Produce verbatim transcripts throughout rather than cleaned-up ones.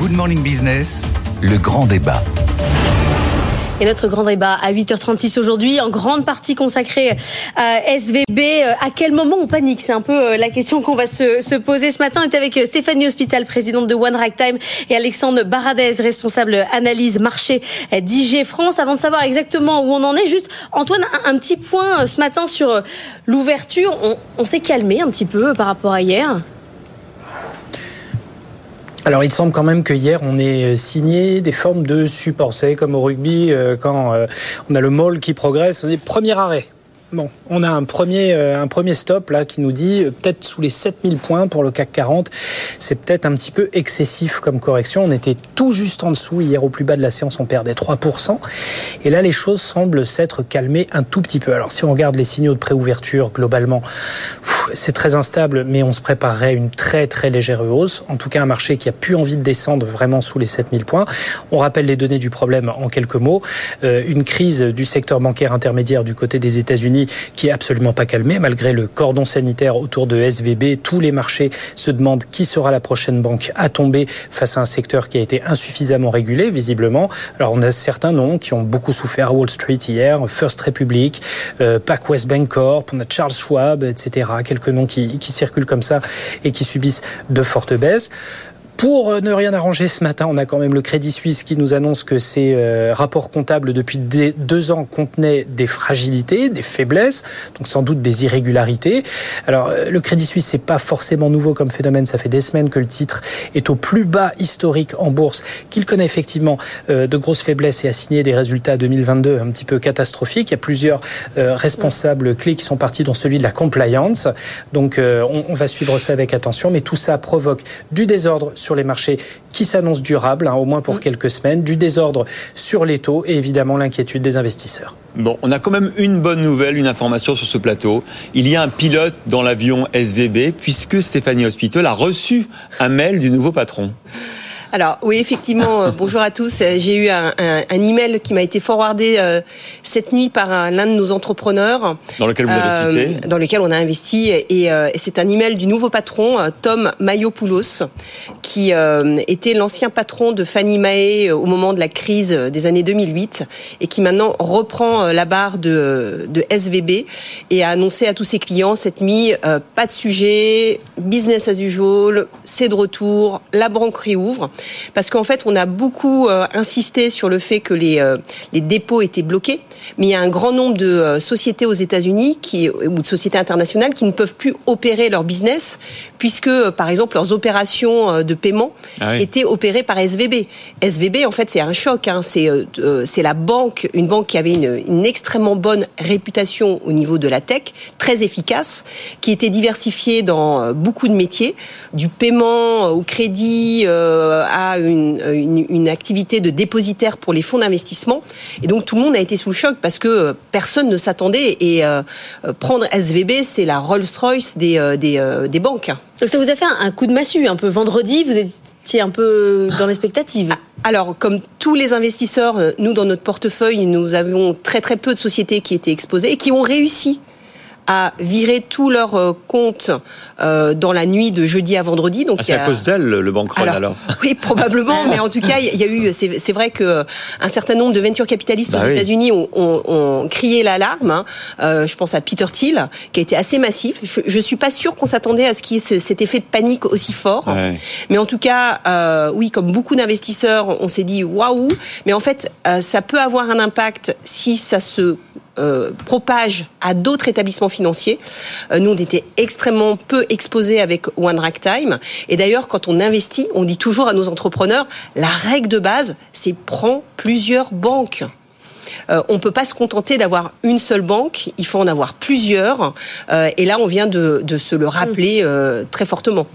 Good Morning Business, le grand débat. Et notre grand débat à huit heures trente-six aujourd'hui, en grande partie consacré à S V B. À quel moment on panique? C'est un peu la question qu'on va se, se poser ce matin. On est avec Stéphanie Hospital, présidente de One Ragtime, et Alexandre Baradez, responsable analyse marché d'I G France. Avant de savoir exactement où on en est, juste Antoine, un, un petit point ce matin sur l'ouverture. On, on s'est calmé un petit peu par rapport à hier. Alors, il semble quand même que hier, on ait signé des formes de support. Vous savez, comme au rugby, quand on a le maul qui progresse, on est premier arrêt. Bon, on a un premier, un premier stop là qui nous dit peut-être sous les sept mille points pour le C A C quarante, c'est peut-être un petit peu excessif comme correction. On était tout juste en dessous. Hier, au plus bas de la séance, on perdait trois pour cent. Et là, les choses semblent s'être calmées un tout petit peu. Alors, si on regarde les signaux de préouverture, globalement, c'est très instable, mais on se préparerait à une très, très légère hausse. En tout cas, un marché qui a plus envie de descendre vraiment sous les sept mille points. On rappelle les données du problème en quelques mots. Euh, une crise du secteur bancaire intermédiaire du côté des États-Unis qui est absolument pas calmé, malgré le cordon sanitaire autour de S V B. Tous les marchés se demandent qui sera la prochaine banque à tomber face à un secteur qui a été insuffisamment régulé, visiblement. Alors, on a certains noms qui ont beaucoup souffert à Wall Street hier, First Republic, euh, PacWest Bancorp, on a Charles Schwab, et cetera. Quelques noms qui, qui circulent comme ça et qui subissent de fortes baisses. Pour ne rien arranger ce matin, on a quand même le Crédit Suisse qui nous annonce que ses euh, rapports comptables depuis des, deux ans contenaient des fragilités, des faiblesses, donc sans doute des irrégularités. Alors, le Crédit Suisse, c'est pas forcément nouveau comme phénomène. Ça fait des semaines que le titre est au plus bas historique en bourse, qu'il connaît effectivement euh, de grosses faiblesses et a signé des résultats deux mille vingt-deux un petit peu catastrophiques. Il y a plusieurs euh, responsables clés qui sont partis, dont celui de la compliance. Donc, euh, on, on va suivre ça avec attention, mais tout ça provoque du désordre sur sur les marchés qui s'annoncent durables, hein, au moins pour quelques semaines, du désordre sur les taux et évidemment l'inquiétude des investisseurs. Bon, on a quand même une bonne nouvelle, une information sur ce plateau. Il y a un pilote dans l'avion S V B puisque Stéphanie Hospital a reçu un mail du nouveau patron. Alors oui, effectivement, euh, bonjour à tous. J'ai eu un, un, un email qui m'a été forwardé euh, cette nuit par un, l'un de nos entrepreneurs. Dans lequel vous investissez euh, Dans lequel on a investi. Et euh, c'est un email du nouveau patron, Tom Mayopoulos, qui euh, était l'ancien patron de Fanny Mae au moment de la crise des années deux mille huit et qui maintenant reprend la barre de, de S V B et a annoncé à tous ses clients cette nuit, euh, pas de sujet, business as usual, c'est de retour, la banque réouvre. Parce qu'en fait, on a beaucoup euh, insisté sur le fait que les, euh, les dépôts étaient bloqués, mais il y a un grand nombre de euh, sociétés aux États-Unis qui, ou de sociétés internationales qui ne peuvent plus opérer leur business puisque, euh, par exemple, leurs opérations euh, de paiement ah oui. étaient opérées par S V B. S V B, en fait, c'est un choc. Hein, c'est, euh, c'est la banque, une banque qui avait une, une extrêmement bonne réputation au niveau de la tech, très efficace, qui était diversifiée dans euh, beaucoup de métiers, du paiement euh, au crédit. Euh, à une, une, une activité de dépositaire pour les fonds d'investissement. Et donc, tout le monde a été sous le choc parce que personne ne s'attendait. Et euh, prendre S V B, c'est la Rolls-Royce des, euh, des, euh, des banques. Donc, ça vous a fait un, un coup de massue, un peu vendredi. Vous étiez un peu dans l'expectative. Alors, comme tous les investisseurs, nous, dans notre portefeuille, nous avions très, très peu de sociétés qui étaient exposées et qui ont réussi à virer tous leurs comptes euh, dans la nuit de jeudi à vendredi. Donc ah, c'est il y a... à cause d'elle, le banqueroll, alors, alors oui, probablement, mais en tout cas, il y a eu. C'est, c'est vrai qu'un certain nombre de venture capitalistes bah aux oui. États-Unis ont, ont, ont crié l'alarme. Hein. Euh, je pense à Peter Thiel, qui a été assez massif. Je ne suis pas sûre qu'on s'attendait à ce qu'il y ait ce, cet effet de panique aussi fort. Ouais. Mais en tout cas, euh, oui, comme beaucoup d'investisseurs, on s'est dit waouh. Mais en fait, euh, ça peut avoir un impact si ça se Euh, propage à d'autres établissements financiers. Euh, nous, on était extrêmement peu exposés avec One Ragtime. Et d'ailleurs, quand on investit, on dit toujours à nos entrepreneurs, la règle de base, c'est prends plusieurs banques. Euh, on ne peut pas se contenter d'avoir une seule banque, il faut en avoir plusieurs. Euh, et là, on vient de, de se le rappeler euh, très fortement.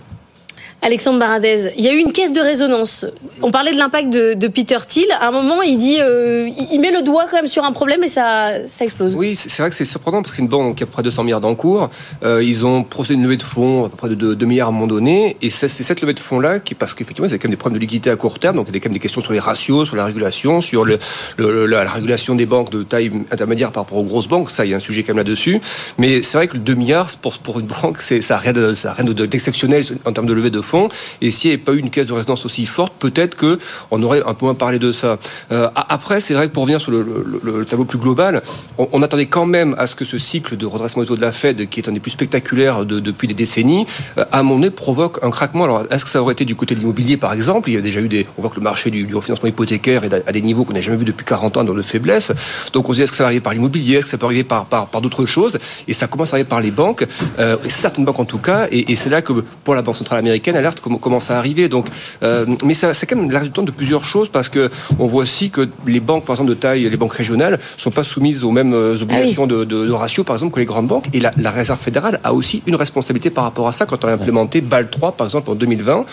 Alexandre Baradez, il y a eu une caisse de résonance. On parlait de l'impact de, de Peter Thiel. À un moment, il dit, euh, il met le doigt quand même sur un problème et ça, ça explose. Oui, c'est vrai que c'est surprenant parce qu'une banque qui a près de deux cents milliards d'encours, euh, ils ont procédé à une levée de fonds à peu près de deux milliards à un moment donné. Et c'est, c'est cette levée de fonds-là qui, parce qu'effectivement, c'est quand même des problèmes de liquidité à court terme. Donc, il y a quand même des questions sur les ratios, sur la régulation, sur le, le, la, la régulation des banques de taille intermédiaire par rapport aux grosses banques. Ça, il y a un sujet quand même là-dessus. Mais c'est vrai que deux milliards, pour, pour une banque, c'est, ça n'a rien, rien d'exceptionnel en termes de levée de fonds. Et s'il n'y avait pas eu une caisse de résonance aussi forte, peut-être qu'on aurait un peu moins parlé de ça. Euh, après, c'est vrai que pour revenir sur le, le, le tableau plus global, on, on attendait quand même à ce que ce cycle de redressement des taux de la Fed, qui est un des plus spectaculaires de, depuis des décennies, euh, à mon nez, provoque un craquement. Alors, est-ce que ça aurait été du côté de l'immobilier, par exemple? Il y a déjà eu des... On voit que le marché du, du refinancement hypothécaire est à des niveaux qu'on n'a jamais vu depuis quarante ans, dans de faiblesse. Donc, on se dit, est-ce que ça va arriver par l'immobilier? Est-ce que ça peut arriver par, par, par d'autres choses? Et ça commence à arriver par les banques, euh, certaines banques en tout cas, et, et c'est là que, pour la Banque Centrale Américaine, alerte commence à arriver. Donc, euh, mais ça, c'est quand même la résultante de plusieurs choses, parce que on voit aussi que les banques, par exemple, de taille, les banques régionales, sont pas soumises aux mêmes obligations ah oui. de, de, de ratio, par exemple, que les grandes banques. Et la, la Réserve fédérale a aussi une responsabilité par rapport à ça. Quand on a implémenté B A L trois, par exemple, en deux mille vingt,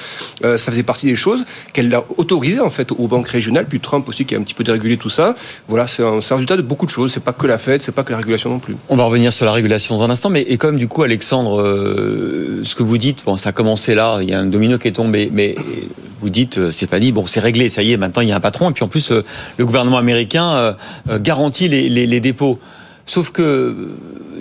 euh, ça faisait partie des choses qu'elle a autorisées, en fait, aux banques régionales, puis Trump aussi, qui a un petit peu dérégulé tout ça. Voilà, c'est un, c'est un résultat de beaucoup de choses. C'est pas que la Fed, c'est pas que la régulation non plus. On va revenir sur la régulation dans un instant, mais et comme du coup, Alexandre, euh, ce que vous dites, bon, ça a commencé là, il y a un domino qui est tombé, mais vous dites, Stéphanie, bon, c'est réglé, ça y est, maintenant il y a un patron, et puis en plus, euh, le gouvernement américain euh, euh, garantit les, les, les dépôts. Sauf que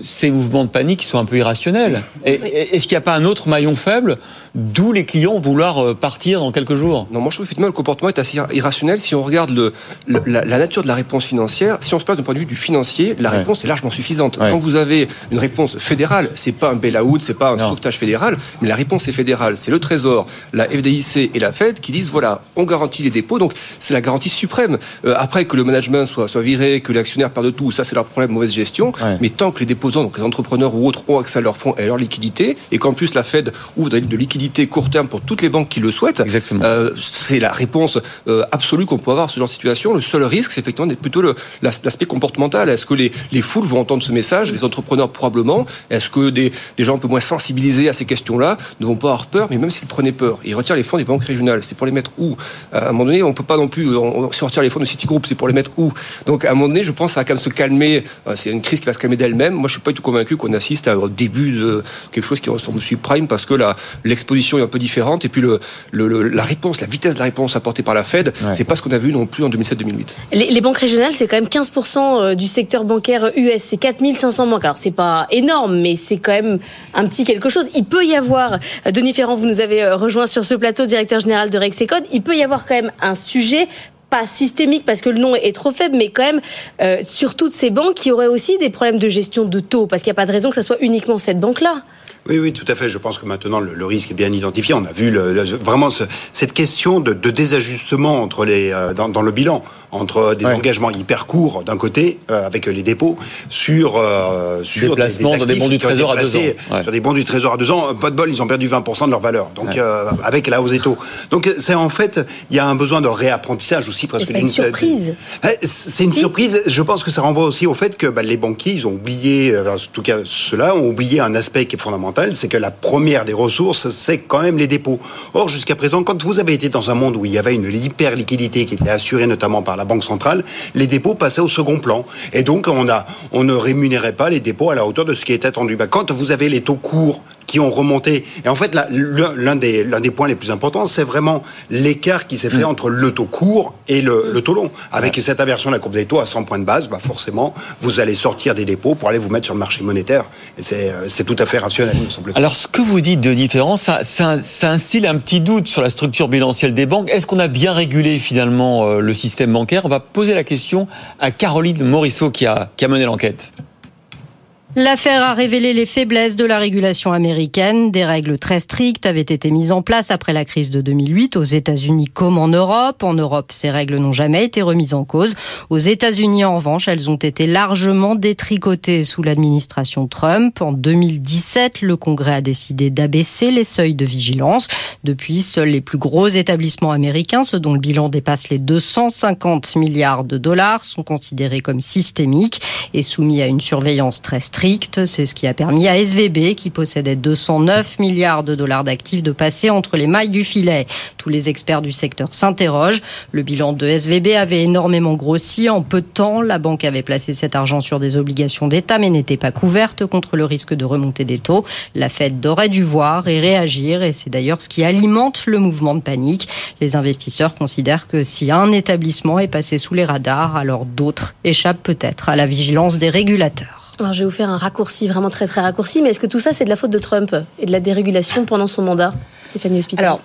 ces mouvements de panique sont un peu irrationnels. Et, est-ce qu'il n'y a pas un autre maillon faible, d'où les clients vouloir partir dans quelques jours? Non, moi je trouve effectivement le comportement est assez irrationnel. Si on regarde le, le, la, la nature de la réponse financière, si on se place d'un point de vue du financier, la réponse ouais. est largement suffisante. Ouais. Quand vous avez une réponse fédérale, c'est pas un bail-out, c'est pas un non. sauvetage fédéral, mais la réponse est fédérale. C'est le Trésor, la F D I C et la Fed qui disent voilà, on garantit les dépôts, donc c'est la garantie suprême. Euh, après que le management soit, soit viré, que l'actionnaire perde tout, ça c'est leur problème, mauvaise gestion, ouais. mais tant que les déposants, donc les entrepreneurs ou autres, ont accès à leurs fonds et à leur liquidité, et qu'en plus la Fed ouvre de liquidité court terme pour toutes les banques qui le souhaitent, euh, c'est la réponse euh, absolue qu'on peut avoir à ce genre de situation. Le seul risque, c'est effectivement plutôt le, l'aspect comportemental. Est-ce que les, les foules vont entendre ce message, les entrepreneurs probablement, est-ce que des, des gens un peu moins sensibilisés à ces questions-là ne vont pas avoir peur, mais même s'ils prenaient peur, ils retirent les fonds des banques régionales, c'est pour les mettre où? À un moment donné, on ne peut pas non plus, on, si on retire les fonds de Citigroup, c'est pour les mettre où? Donc à un moment donné, je pense que ça va quand même se calmer. C'est une crise qui va se calmer d'elle-même. Moi, je ne suis pas du tout convaincu qu'on assiste à un début de quelque chose qui ressemble au subprime, parce que la, l'exposition est un peu différente, et puis le, le, le, la réponse, la vitesse de la réponse apportée par la Fed, ouais. c'est pas ce qu'on a vu non plus en deux mille sept deux mille huit. Les, les banques régionales, c'est quand même quinze pour cent du secteur bancaire U S, c'est quatre mille cinq cents banques. Alors, c'est pas énorme, mais c'est quand même un petit quelque chose. Il peut y avoir, Denis Ferrand, vous nous avez rejoint sur ce plateau, directeur général de Rexecode, il peut y avoir quand même un sujet pas systémique parce que le nom est trop faible, mais quand même euh, sur toutes ces banques qui auraient aussi des problèmes de gestion de taux, parce qu'il n'y a pas de raison que ça soit uniquement cette banque-là. Oui, oui, tout à fait. Je pense que maintenant, le, le risque est bien identifié. On a vu le, le, vraiment ce, cette question de, de désajustement entre les, euh, dans, dans le bilan, entre des ouais. engagements hyper courts, d'un côté, euh, avec les dépôts, sur, euh, sur des, des, des actifs des bons du trésor à deux ans. Ouais. Sur des bons du trésor à deux ans, pas de bol, ils ont perdu vingt pour cent de leur valeur, donc ouais. euh, avec la hausse des taux. Donc, c'est en fait, il y a un besoin de réapprentissage aussi. Parce c'est une, une surprise. C'est une surprise. Je pense que ça renvoie aussi au fait que bah, les banquiers, ils ont oublié, en tout cas ceux-là, ont oublié un aspect qui est fondamental, c'est que la première des ressources, c'est quand même les dépôts. Or, jusqu'à présent, quand vous avez été dans un monde où il y avait une hyper-liquidité qui était assurée notamment par la Banque Centrale, les dépôts passaient au second plan. Et donc, on, a, on ne rémunérait pas les dépôts à la hauteur de ce qui était attendu. Bah, quand vous avez les taux courts qui ont remonté, et en fait, là, l'un, des, l'un des points les plus importants, c'est vraiment l'écart qui s'est fait mmh. entre le taux court et Et le, le taux long. Avec ouais. cette inversion de la courbe des taux à cent points de base, bah forcément, vous allez sortir des dépôts pour aller vous mettre sur le marché monétaire. Et c'est, c'est tout à fait rationnel, il me semble. Alors, ce que vous dites de différence, ça, ça, ça instille un petit doute sur la structure bilancielle des banques. Est-ce qu'on a bien régulé, finalement, le système bancaire ? On va poser la question à Caroline Morisseau, qui a, qui a mené l'enquête. L'affaire a révélé les faiblesses de la régulation américaine. Des règles très strictes avaient été mises en place après la crise de deux mille huit, aux États-Unis comme en Europe. En Europe, ces règles n'ont jamais été remises en cause. Aux États-Unis, en revanche, elles ont été largement détricotées sous l'administration Trump. En deux mille dix-sept, le Congrès a décidé d'abaisser les seuils de vigilance. Depuis, seuls les plus gros établissements américains, ceux dont le bilan dépasse les deux cent cinquante milliards de dollars, sont considérés comme systémiques et soumis à une surveillance très stricte. C'est ce qui a permis à S V B, qui possédait deux cent neuf milliards de dollars d'actifs, de passer entre les mailles du filet. Tous les experts du secteur s'interrogent. Le bilan de S V B avait énormément grossi en peu de temps. La banque avait placé cet argent sur des obligations d'État, mais n'était pas couverte contre le risque de remontée des taux. La Fed aurait dû voir et réagir, et c'est d'ailleurs ce qui alimente le mouvement de panique. Les investisseurs considèrent que si un établissement est passé sous les radars, alors d'autres échappent peut-être à la vigilance des régulateurs. Alors, je vais vous faire un raccourci, vraiment très très raccourci, mais est-ce que tout ça, c'est de la faute de Trump et de la dérégulation pendant son mandat ? Fanny Hospital. Alors,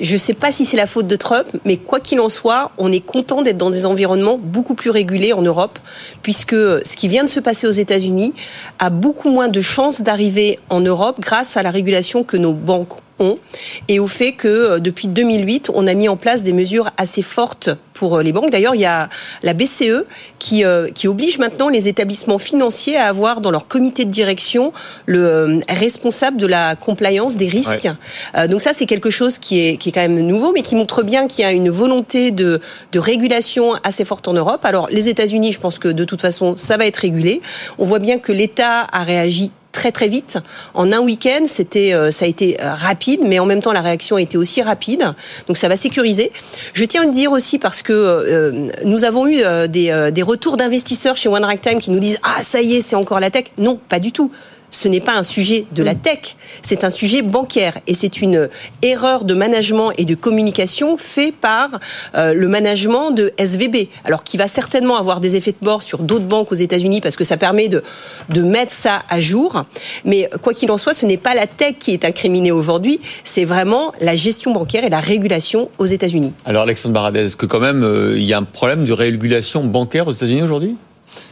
je ne sais pas si c'est la faute de Trump, mais quoi qu'il en soit, on est content d'être dans des environnements beaucoup plus régulés en Europe, puisque ce qui vient de se passer aux États-Unis a beaucoup moins de chances d'arriver en Europe grâce à la régulation que nos banques ont et au fait que depuis deux mille huit, on a mis en place des mesures assez fortes pour les banques. D'ailleurs, il y a la B C E qui, euh, qui oblige maintenant les établissements financiers à avoir dans leur comité de direction le euh, responsable de la compliance des risques. Ouais. Euh, donc ça, c'est quelque chose qui est, qui est quand même nouveau, mais qui montre bien qu'il y a une volonté de, de régulation assez forte en Europe. Alors, les États-Unis, je pense que de toute façon, ça va être régulé. On voit bien que l'État a réagi très très vite. En un week-end, c'était, euh, ça a été euh, rapide, mais en même temps, la réaction a été aussi rapide. Donc, ça va sécuriser. Je tiens à le dire aussi parce que euh, nous avons eu euh, des, euh, des retours d'investisseurs chez One Ragtime qui nous disent « Ah, ça y est, c'est encore la tech ». Non, pas du tout. Ce n'est pas un sujet de la tech, c'est un sujet bancaire. Et c'est une erreur de management et de communication faite par euh, le management de S V B. Alors, qui va certainement avoir des effets de bord sur d'autres banques aux États-Unis parce que ça permet de, de mettre ça à jour. Mais quoi qu'il en soit, ce n'est pas la tech qui est incriminée aujourd'hui, c'est vraiment la gestion bancaire et la régulation aux États-Unis. Alors, Alexandre Baradez, est-ce que quand même, euh, il y a un problème de régulation bancaire aux États-Unis aujourd'hui ?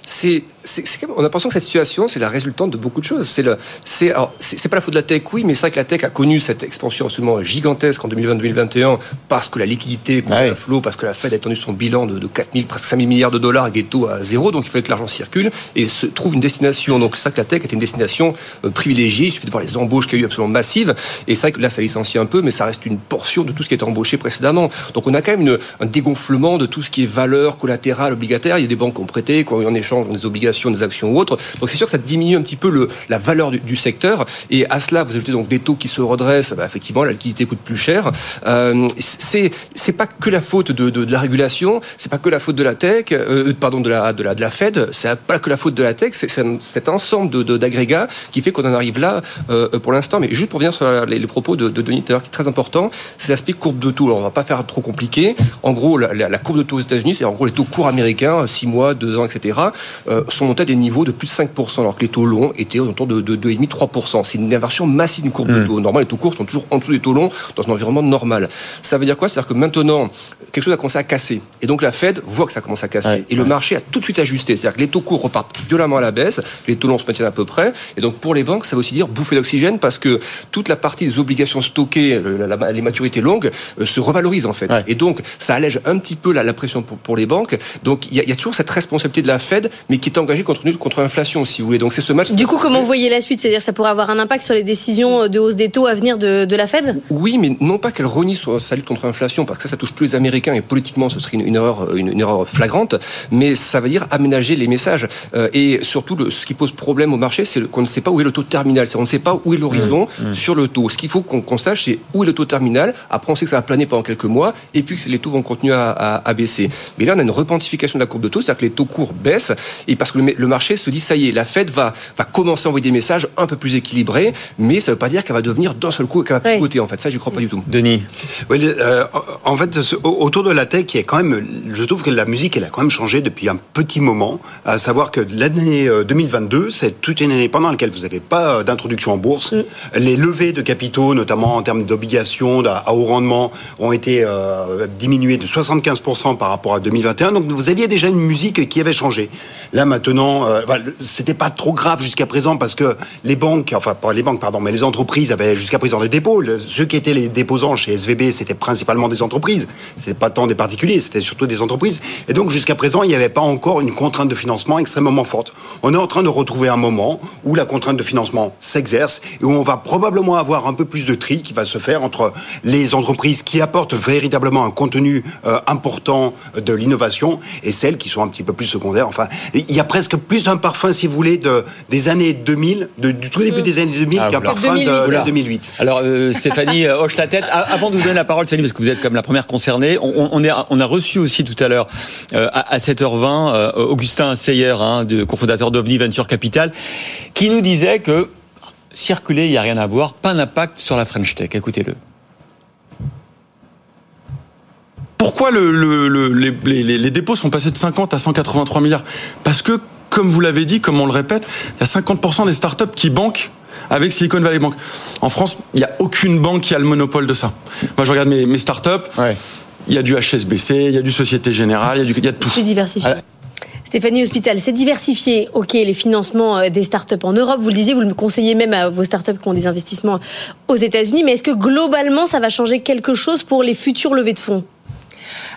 C'est, c'est, c'est, on a l'impression que cette situation, c'est la résultante de beaucoup de choses. C'est, le, c'est, alors, c'est, c'est pas la faute de la tech, oui, mais c'est vrai que la tech a connu cette expansion absolument gigantesque en deux mille vingt, deux mille vingt et un parce que la liquidité coule à flot, parce que la Fed a étendu son bilan de, de quatre mille, presque cinq mille milliards de dollars avec des taux à zéro, donc il fallait que l'argent circule et se trouve une destination. Donc c'est vrai que la tech était une destination euh, privilégiée. Il suffit de voir les embauches qu'il y a eu absolument massives. Et c'est vrai que là, ça licencie un peu, mais ça reste une portion de tout ce qui a été embauché précédemment. Donc on a quand même une, un dégonflement de tout ce qui est valeur collatérale, obligataire. Il y a des banques qui ont prêté, qui ont eu en échange des obligations, des actions ou autres. Donc c'est sûr que ça diminue un petit peu le, la valeur du, du secteur. Et à cela, vous ajoutez donc des taux qui se redressent. Bah, effectivement, la liquidité coûte plus cher. Euh, c'est c'est pas que la faute de, de, de la régulation. C'est pas que la faute de la tech. Euh, pardon, de la de la de la Fed. C'est pas que la faute de la tech. C'est, c'est un, cet ensemble de, de d'agrégats qui fait qu'on en arrive là euh, pour l'instant. Mais juste pour revenir sur la, les, les propos de, de Denis tout à l'heure, qui est très important, c'est l'aspect courbe de taux. Alors, on va pas faire trop compliqué. En gros, la, la, la courbe de taux aux États-Unis, c'est en gros les taux courts américains, six mois, deux ans, et cetera. Euh, sont montés à des niveaux de plus de cinq pour cent, alors que les taux longs étaient autour de, de, de deux virgule cinq à trois pour cent. C'est une inversion massive d'une courbe mmh. de taux. Normalement, les taux courts sont toujours en dessous des taux longs dans un environnement normal. Ça veut dire quoi ? C'est-à-dire que maintenant, quelque chose a commencé à casser. Et donc la Fed voit que ça commence à casser. Ouais. Et le marché a tout de suite ajusté. C'est-à-dire que les taux courts repartent violemment à la baisse, les taux longs se maintiennent à peu près. Et donc pour les banques, ça veut aussi dire bouffer d'oxygène parce que toute la partie des obligations stockées, la, la, la, les maturités longues, euh, se revalorisent en fait. Ouais. Et donc ça allège un petit peu la, la pression pour, pour les banques. Donc il y, y a toujours cette responsabilité de la Fed, mais qui est engagé contre, contre l'inflation, si vous voulez. Donc c'est ce match. Du coup, comment vous voyez la suite ? C'est-à-dire que ça pourrait avoir un impact sur les décisions de hausse des taux à venir de, de la Fed ? Oui, mais non pas qu'elle renie sa lutte contre l'inflation, parce que ça, ça touche tous les Américains, et politiquement, ce serait une, une, erreur, une, une erreur flagrante, mais ça veut dire aménager les messages. Euh, et surtout, le, ce qui pose problème au marché, c'est qu'on ne sait pas où est le taux terminal. C'est-à-dire on ne sait pas où est l'horizon mmh, mmh. sur le taux. Ce qu'il faut qu'on, qu'on sache, c'est où est le taux terminal. Après, on sait que ça va planer pendant quelques mois, et puis que les taux vont continuer à, à, à baisser. Mais là, on a une repentification de la courbe de taux, c'est-à-dire que les taux courts baissent, et parce que le marché se dit ça y est, la Fed va, va commencer à envoyer des messages un peu plus équilibrés, mais ça ne veut pas dire qu'elle va devenir d'un seul coup, qu'elle va pivoter oui. en fait, ça je n'y crois pas du tout. Denis oui, euh, en fait autour de la tech, qui est quand même, je trouve que la musique elle a quand même changé depuis un petit moment, à savoir que l'année deux mille vingt-deux, c'est toute une année pendant laquelle vous n'avez pas d'introduction en bourse, oui. les levées de capitaux, notamment en termes d'obligations à haut rendement, ont été euh, diminuées de soixante-quinze pour cent par rapport à deux mille vingt et un, donc vous aviez déjà une musique qui avait changé. Là maintenant, euh, bah, c'était pas trop grave jusqu'à présent parce que les banques, enfin pas les banques pardon, mais les entreprises avaient jusqu'à présent des dépôts. Le, ceux qui étaient les déposants chez S V B, c'était principalement des entreprises. C'était pas tant des particuliers, c'était surtout des entreprises. Et donc jusqu'à présent, il n'y avait pas encore une contrainte de financement extrêmement forte. On est en train de retrouver un moment où la contrainte de financement s'exerce et où on va probablement avoir un peu plus de tri qui va se faire entre les entreprises qui apportent véritablement un contenu euh, important de l'innovation et celles qui sont un petit peu plus secondaires. Enfin, il y a presque plus un parfum, si vous voulez, de, des années deux mille, de, du tout début mmh. des années deux mille, ah, qu'un parfum de, de deux mille huit. Alors, euh, Stéphanie hoche la tête. Avant de vous donner la parole, Stéphanie, parce que vous êtes comme la première concernée, on, on, est, on a reçu aussi tout à l'heure, euh, à, à sept heures vingt, euh, Augustin Seyer, hein, de, cofondateur d'OVNI Venture Capital, qui nous disait que circuler, il n'y a rien à voir, pas d'impact sur la French Tech. Écoutez-le. Pourquoi le, le, le, les, les, les dépôts sont passés de cinquante à cent quatre-vingt-trois milliards ? Parce que, comme vous l'avez dit, comme on le répète, il y a cinquante pour cent des startups qui banquent avec Silicon Valley Bank. En France, il n'y a aucune banque qui a le monopole de ça. Moi, je regarde mes, mes startups, ouais. Il y a du H S B C, il y a du Société Générale, il y a, du, il y a de tout. Plus diversifié. Alors, Stéphanie Hospital, c'est diversifié, ok, les financements des startups en Europe, vous le disiez, vous le conseillez même à vos startups qui ont des investissements aux États-Unis, mais est-ce que globalement ça va changer quelque chose pour les futures levées de fonds ?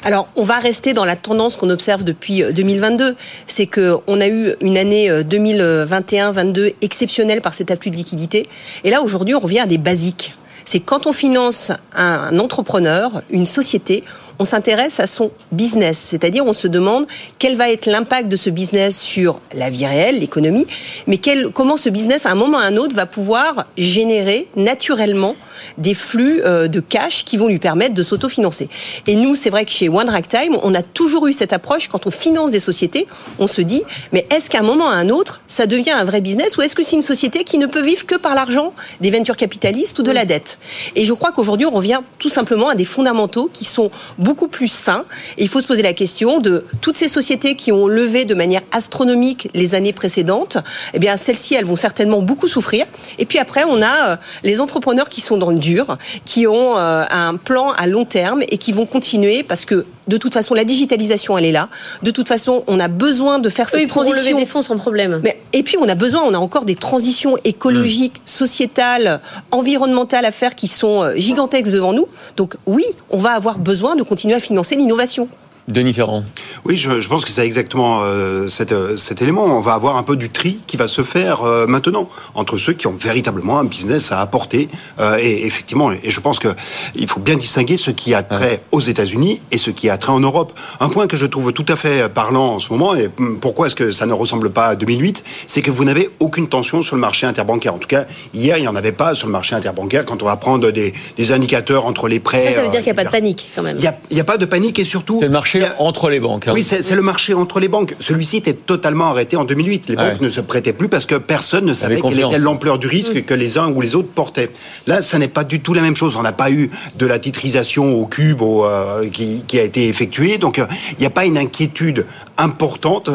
Alors, on va rester dans la tendance qu'on observe depuis deux mille vingt-deux. C'est qu'on a eu une année vingt vingt et un vingt vingt-deux exceptionnelle par cet afflux de liquidités. Et là, aujourd'hui, on revient à des basiques. C'est quand on finance un entrepreneur, une société, on s'intéresse à son business, c'est-à-dire on se demande quel va être l'impact de ce business sur la vie réelle, l'économie, mais quel, comment ce business, à un moment ou à un autre, va pouvoir générer naturellement des flux de cash qui vont lui permettre de s'autofinancer. Et nous, c'est vrai que chez One Ragtime, on a toujours eu cette approche, quand on finance des sociétés, on se dit, mais est-ce qu'à un moment ou à un autre, ça devient un vrai business, ou est-ce que c'est une société qui ne peut vivre que par l'argent des venture capitalistes ou de la dette ? Et je crois qu'aujourd'hui, on revient tout simplement à des fondamentaux qui sont beaucoup plus sain. Et il faut se poser la question de toutes ces sociétés qui ont levé de manière astronomique les années précédentes. Eh bien, celles-ci, elles vont certainement beaucoup souffrir. Et puis après, on a euh, les entrepreneurs qui sont dans le dur, qui ont euh, un plan à long terme et qui vont continuer parce que, de toute façon, la digitalisation, elle est là. De toute façon, on a besoin de faire cette oui, transition. Ils pourront lever des fonds sans problème. Mais, et puis, on a besoin, on a encore des transitions écologiques, sociétales, environnementales à faire qui sont gigantesques devant nous. Donc oui, on va avoir besoin de continuer à financer l'innovation. Denis Ferrand. Oui, je, je pense que c'est exactement euh, cet, euh, cet élément. On va avoir un peu du tri qui va se faire euh, maintenant entre ceux qui ont véritablement un business à apporter. Euh, et effectivement, et je pense que il faut bien distinguer ce qui a trait aux États-Unis et ce qui a trait en Europe. Un point que je trouve tout à fait parlant en ce moment, et pourquoi est-ce que ça ne ressemble pas à deux mille huit, c'est que vous n'avez aucune tension sur le marché interbancaire. En tout cas, hier, il n'y en avait pas sur le marché interbancaire quand on va prendre des, des indicateurs entre les prêts. Ça, ça veut dire euh, qu'il n'y a pas de panique, quand même. Il n'y a, a pas de panique et surtout... C'est le marché entre les banques. Hein. Oui, c'est, c'est le marché entre les banques. Celui-ci était totalement arrêté en deux mille huit. Les banques ouais. ne se prêtaient plus parce que personne ne savait quelle était l'ampleur du risque que les uns ou les autres portaient. Là, ça n'est pas du tout la même chose. On n'a pas eu de la titrisation au cube au, euh, qui, qui a été effectuée. Donc, il euh, n'y a pas une inquiétude importante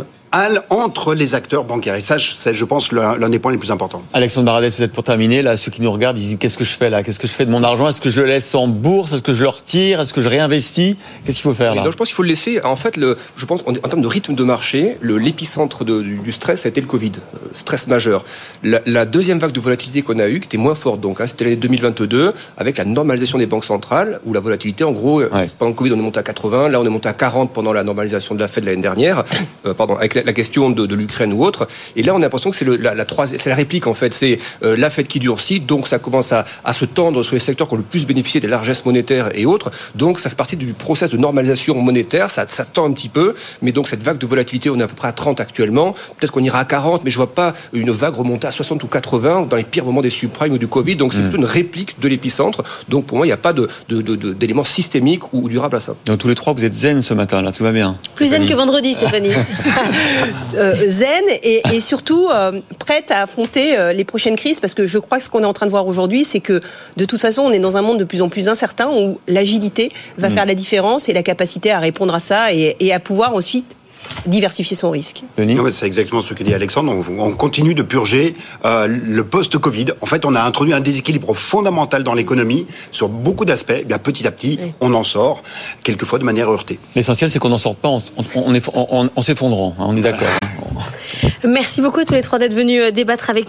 entre les acteurs bancaires. Et ça, c'est, je pense, l'un des points les plus importants. Alexandre Baradès, peut-être pour terminer, là, ceux qui nous regardent, ils disent, qu'est-ce que je fais là ? Qu'est-ce que je fais de mon argent ? Est-ce que je le laisse en bourse ? Est-ce que je le retire ? Est-ce que je réinvestis ? Qu'est-ce qu'il faut faire là ? Donc, je pense qu'il faut le laisser. En fait, le, je pense, en, en termes de rythme de marché, le, l'épicentre de, du, du stress a été le Covid. Stress majeur. La, la deuxième vague de volatilité qu'on a eue, qui était moins forte, donc, hein, c'était l'année deux mille vingt-deux, avec la normalisation des banques centrales, où la volatilité, en gros, ouais. pendant le Covid, on est monté à quatre-vingts, là, on est monté à quarante pendant la normalisation de la Fed l'année dernière. Euh, pardon, avec la question de, de l'Ukraine ou autre. Et là, on a l'impression que c'est, le, la, la, c'est la réplique, en fait. C'est euh, la Fed qui durcit, donc ça commence à, à se tendre sur les secteurs qui ont le plus bénéficié des largesses monétaires et autres. Donc, ça fait partie du process de normalisation monétaire. Ça, ça tend un petit peu, mais donc cette vague de volatilité, on est à peu près à trente actuellement. Peut-être qu'on ira à quarante, mais je ne vois pas une vague remonter à soixante ou quatre-vingts dans les pires moments des subprimes ou du Covid. Donc, c'est mmh. plutôt une réplique de l'épicentre. Donc, pour moi, il n'y a pas de, de, de, de, d'élément systémique ou durable à ça. Donc, tous les trois, vous êtes zen ce matin, là. Tout va bien. Plus Stéphanie. Zen que vendredi, Stéphanie. Euh, zen et, et surtout euh, prête à affronter euh, les prochaines crises, parce que je crois que ce qu'on est en train de voir aujourd'hui, c'est que de toute façon on est dans un monde de plus en plus incertain où l'agilité va mmh. faire la différence et la capacité à répondre à ça et, et à pouvoir ensuite diversifier son risque. Non, mais c'est exactement ce que dit Alexandre. On, on continue de purger euh, le post-Covid. En fait, on a introduit un déséquilibre fondamental dans l'économie sur beaucoup d'aspects. Eh bien, petit à petit, oui. on en sort, quelquefois de manière heurtée. L'essentiel, c'est qu'on n'en sorte pas en, en, en, en, en s'effondrant. Hein, on est d'accord. Merci beaucoup à tous les trois d'être venus débattre avec nous.